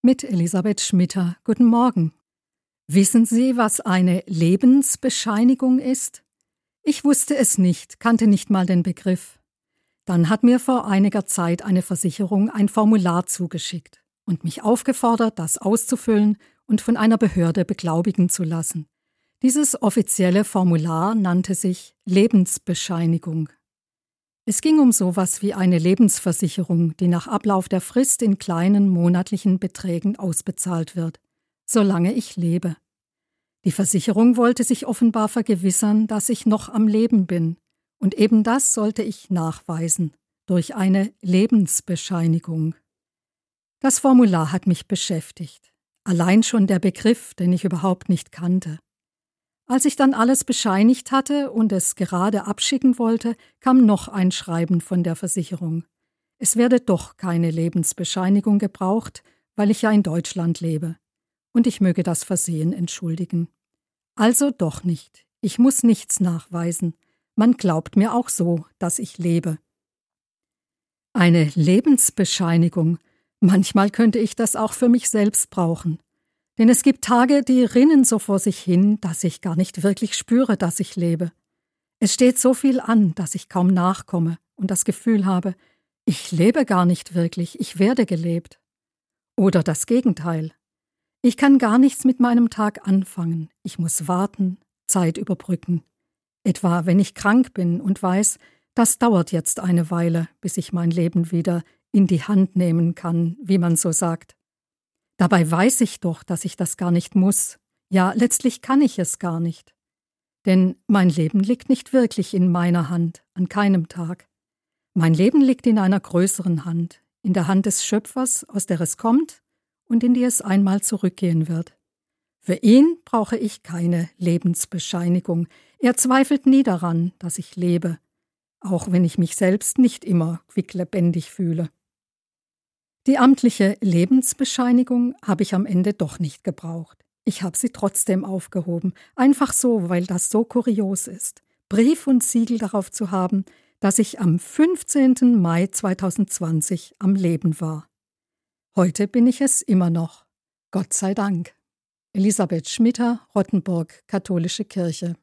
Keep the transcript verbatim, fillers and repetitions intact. mit Elisabeth Schmitter. Guten Morgen. Wissen Sie, was eine Lebensbescheinigung ist? Ich wusste es nicht, kannte nicht mal den Begriff. Dann hat mir vor einiger Zeit eine Versicherung ein Formular zugeschickt und mich aufgefordert, das auszufüllen und von einer Behörde beglaubigen zu lassen. Dieses offizielle Formular nannte sich Lebensbescheinigung. Es ging um sowas wie eine Lebensversicherung, die nach Ablauf der Frist in kleinen monatlichen Beträgen ausbezahlt wird, solange ich lebe. Die Versicherung wollte sich offenbar vergewissern, dass ich noch am Leben bin. Und eben das sollte ich nachweisen, durch eine Lebensbescheinigung. Das Formular hat mich beschäftigt. Allein schon der Begriff, den ich überhaupt nicht kannte. Als ich dann alles bescheinigt hatte und es gerade abschicken wollte, kam noch ein Schreiben von der Versicherung. Es werde doch keine Lebensbescheinigung gebraucht, weil ich ja in Deutschland lebe. Und ich möge das Versehen entschuldigen. Also doch nicht. Ich muss nichts nachweisen. Man glaubt mir auch so, dass ich lebe. Eine Lebensbescheinigung. Manchmal könnte ich das auch für mich selbst brauchen. Denn es gibt Tage, die rinnen so vor sich hin, dass ich gar nicht wirklich spüre, dass ich lebe. Es steht so viel an, dass ich kaum nachkomme und das Gefühl habe, ich lebe gar nicht wirklich, ich werde gelebt. Oder das Gegenteil. Ich kann gar nichts mit meinem Tag anfangen. Ich muss warten, Zeit überbrücken. Etwa, wenn ich krank bin und weiß, das dauert jetzt eine Weile, bis ich mein Leben wieder in die Hand nehmen kann, wie man so sagt. Dabei weiß ich doch, dass ich das gar nicht muss. Ja, letztlich kann ich es gar nicht. Denn mein Leben liegt nicht wirklich in meiner Hand, an keinem Tag. Mein Leben liegt in einer größeren Hand, in der Hand des Schöpfers, aus der es kommt, und in die es einmal zurückgehen wird. Für ihn brauche ich keine Lebensbescheinigung. Er zweifelt nie daran, dass ich lebe, auch wenn ich mich selbst nicht immer quicklebendig fühle. Die amtliche Lebensbescheinigung habe ich am Ende doch nicht gebraucht. Ich habe sie trotzdem aufgehoben, einfach so, weil das so kurios ist, Brief und Siegel darauf zu haben, dass ich am fünfzehnten Mai zweitausendzwanzig am Leben war. Heute bin ich es immer noch. Gott sei Dank. Elisabeth Schmitter, Rottenburg, Katholische Kirche.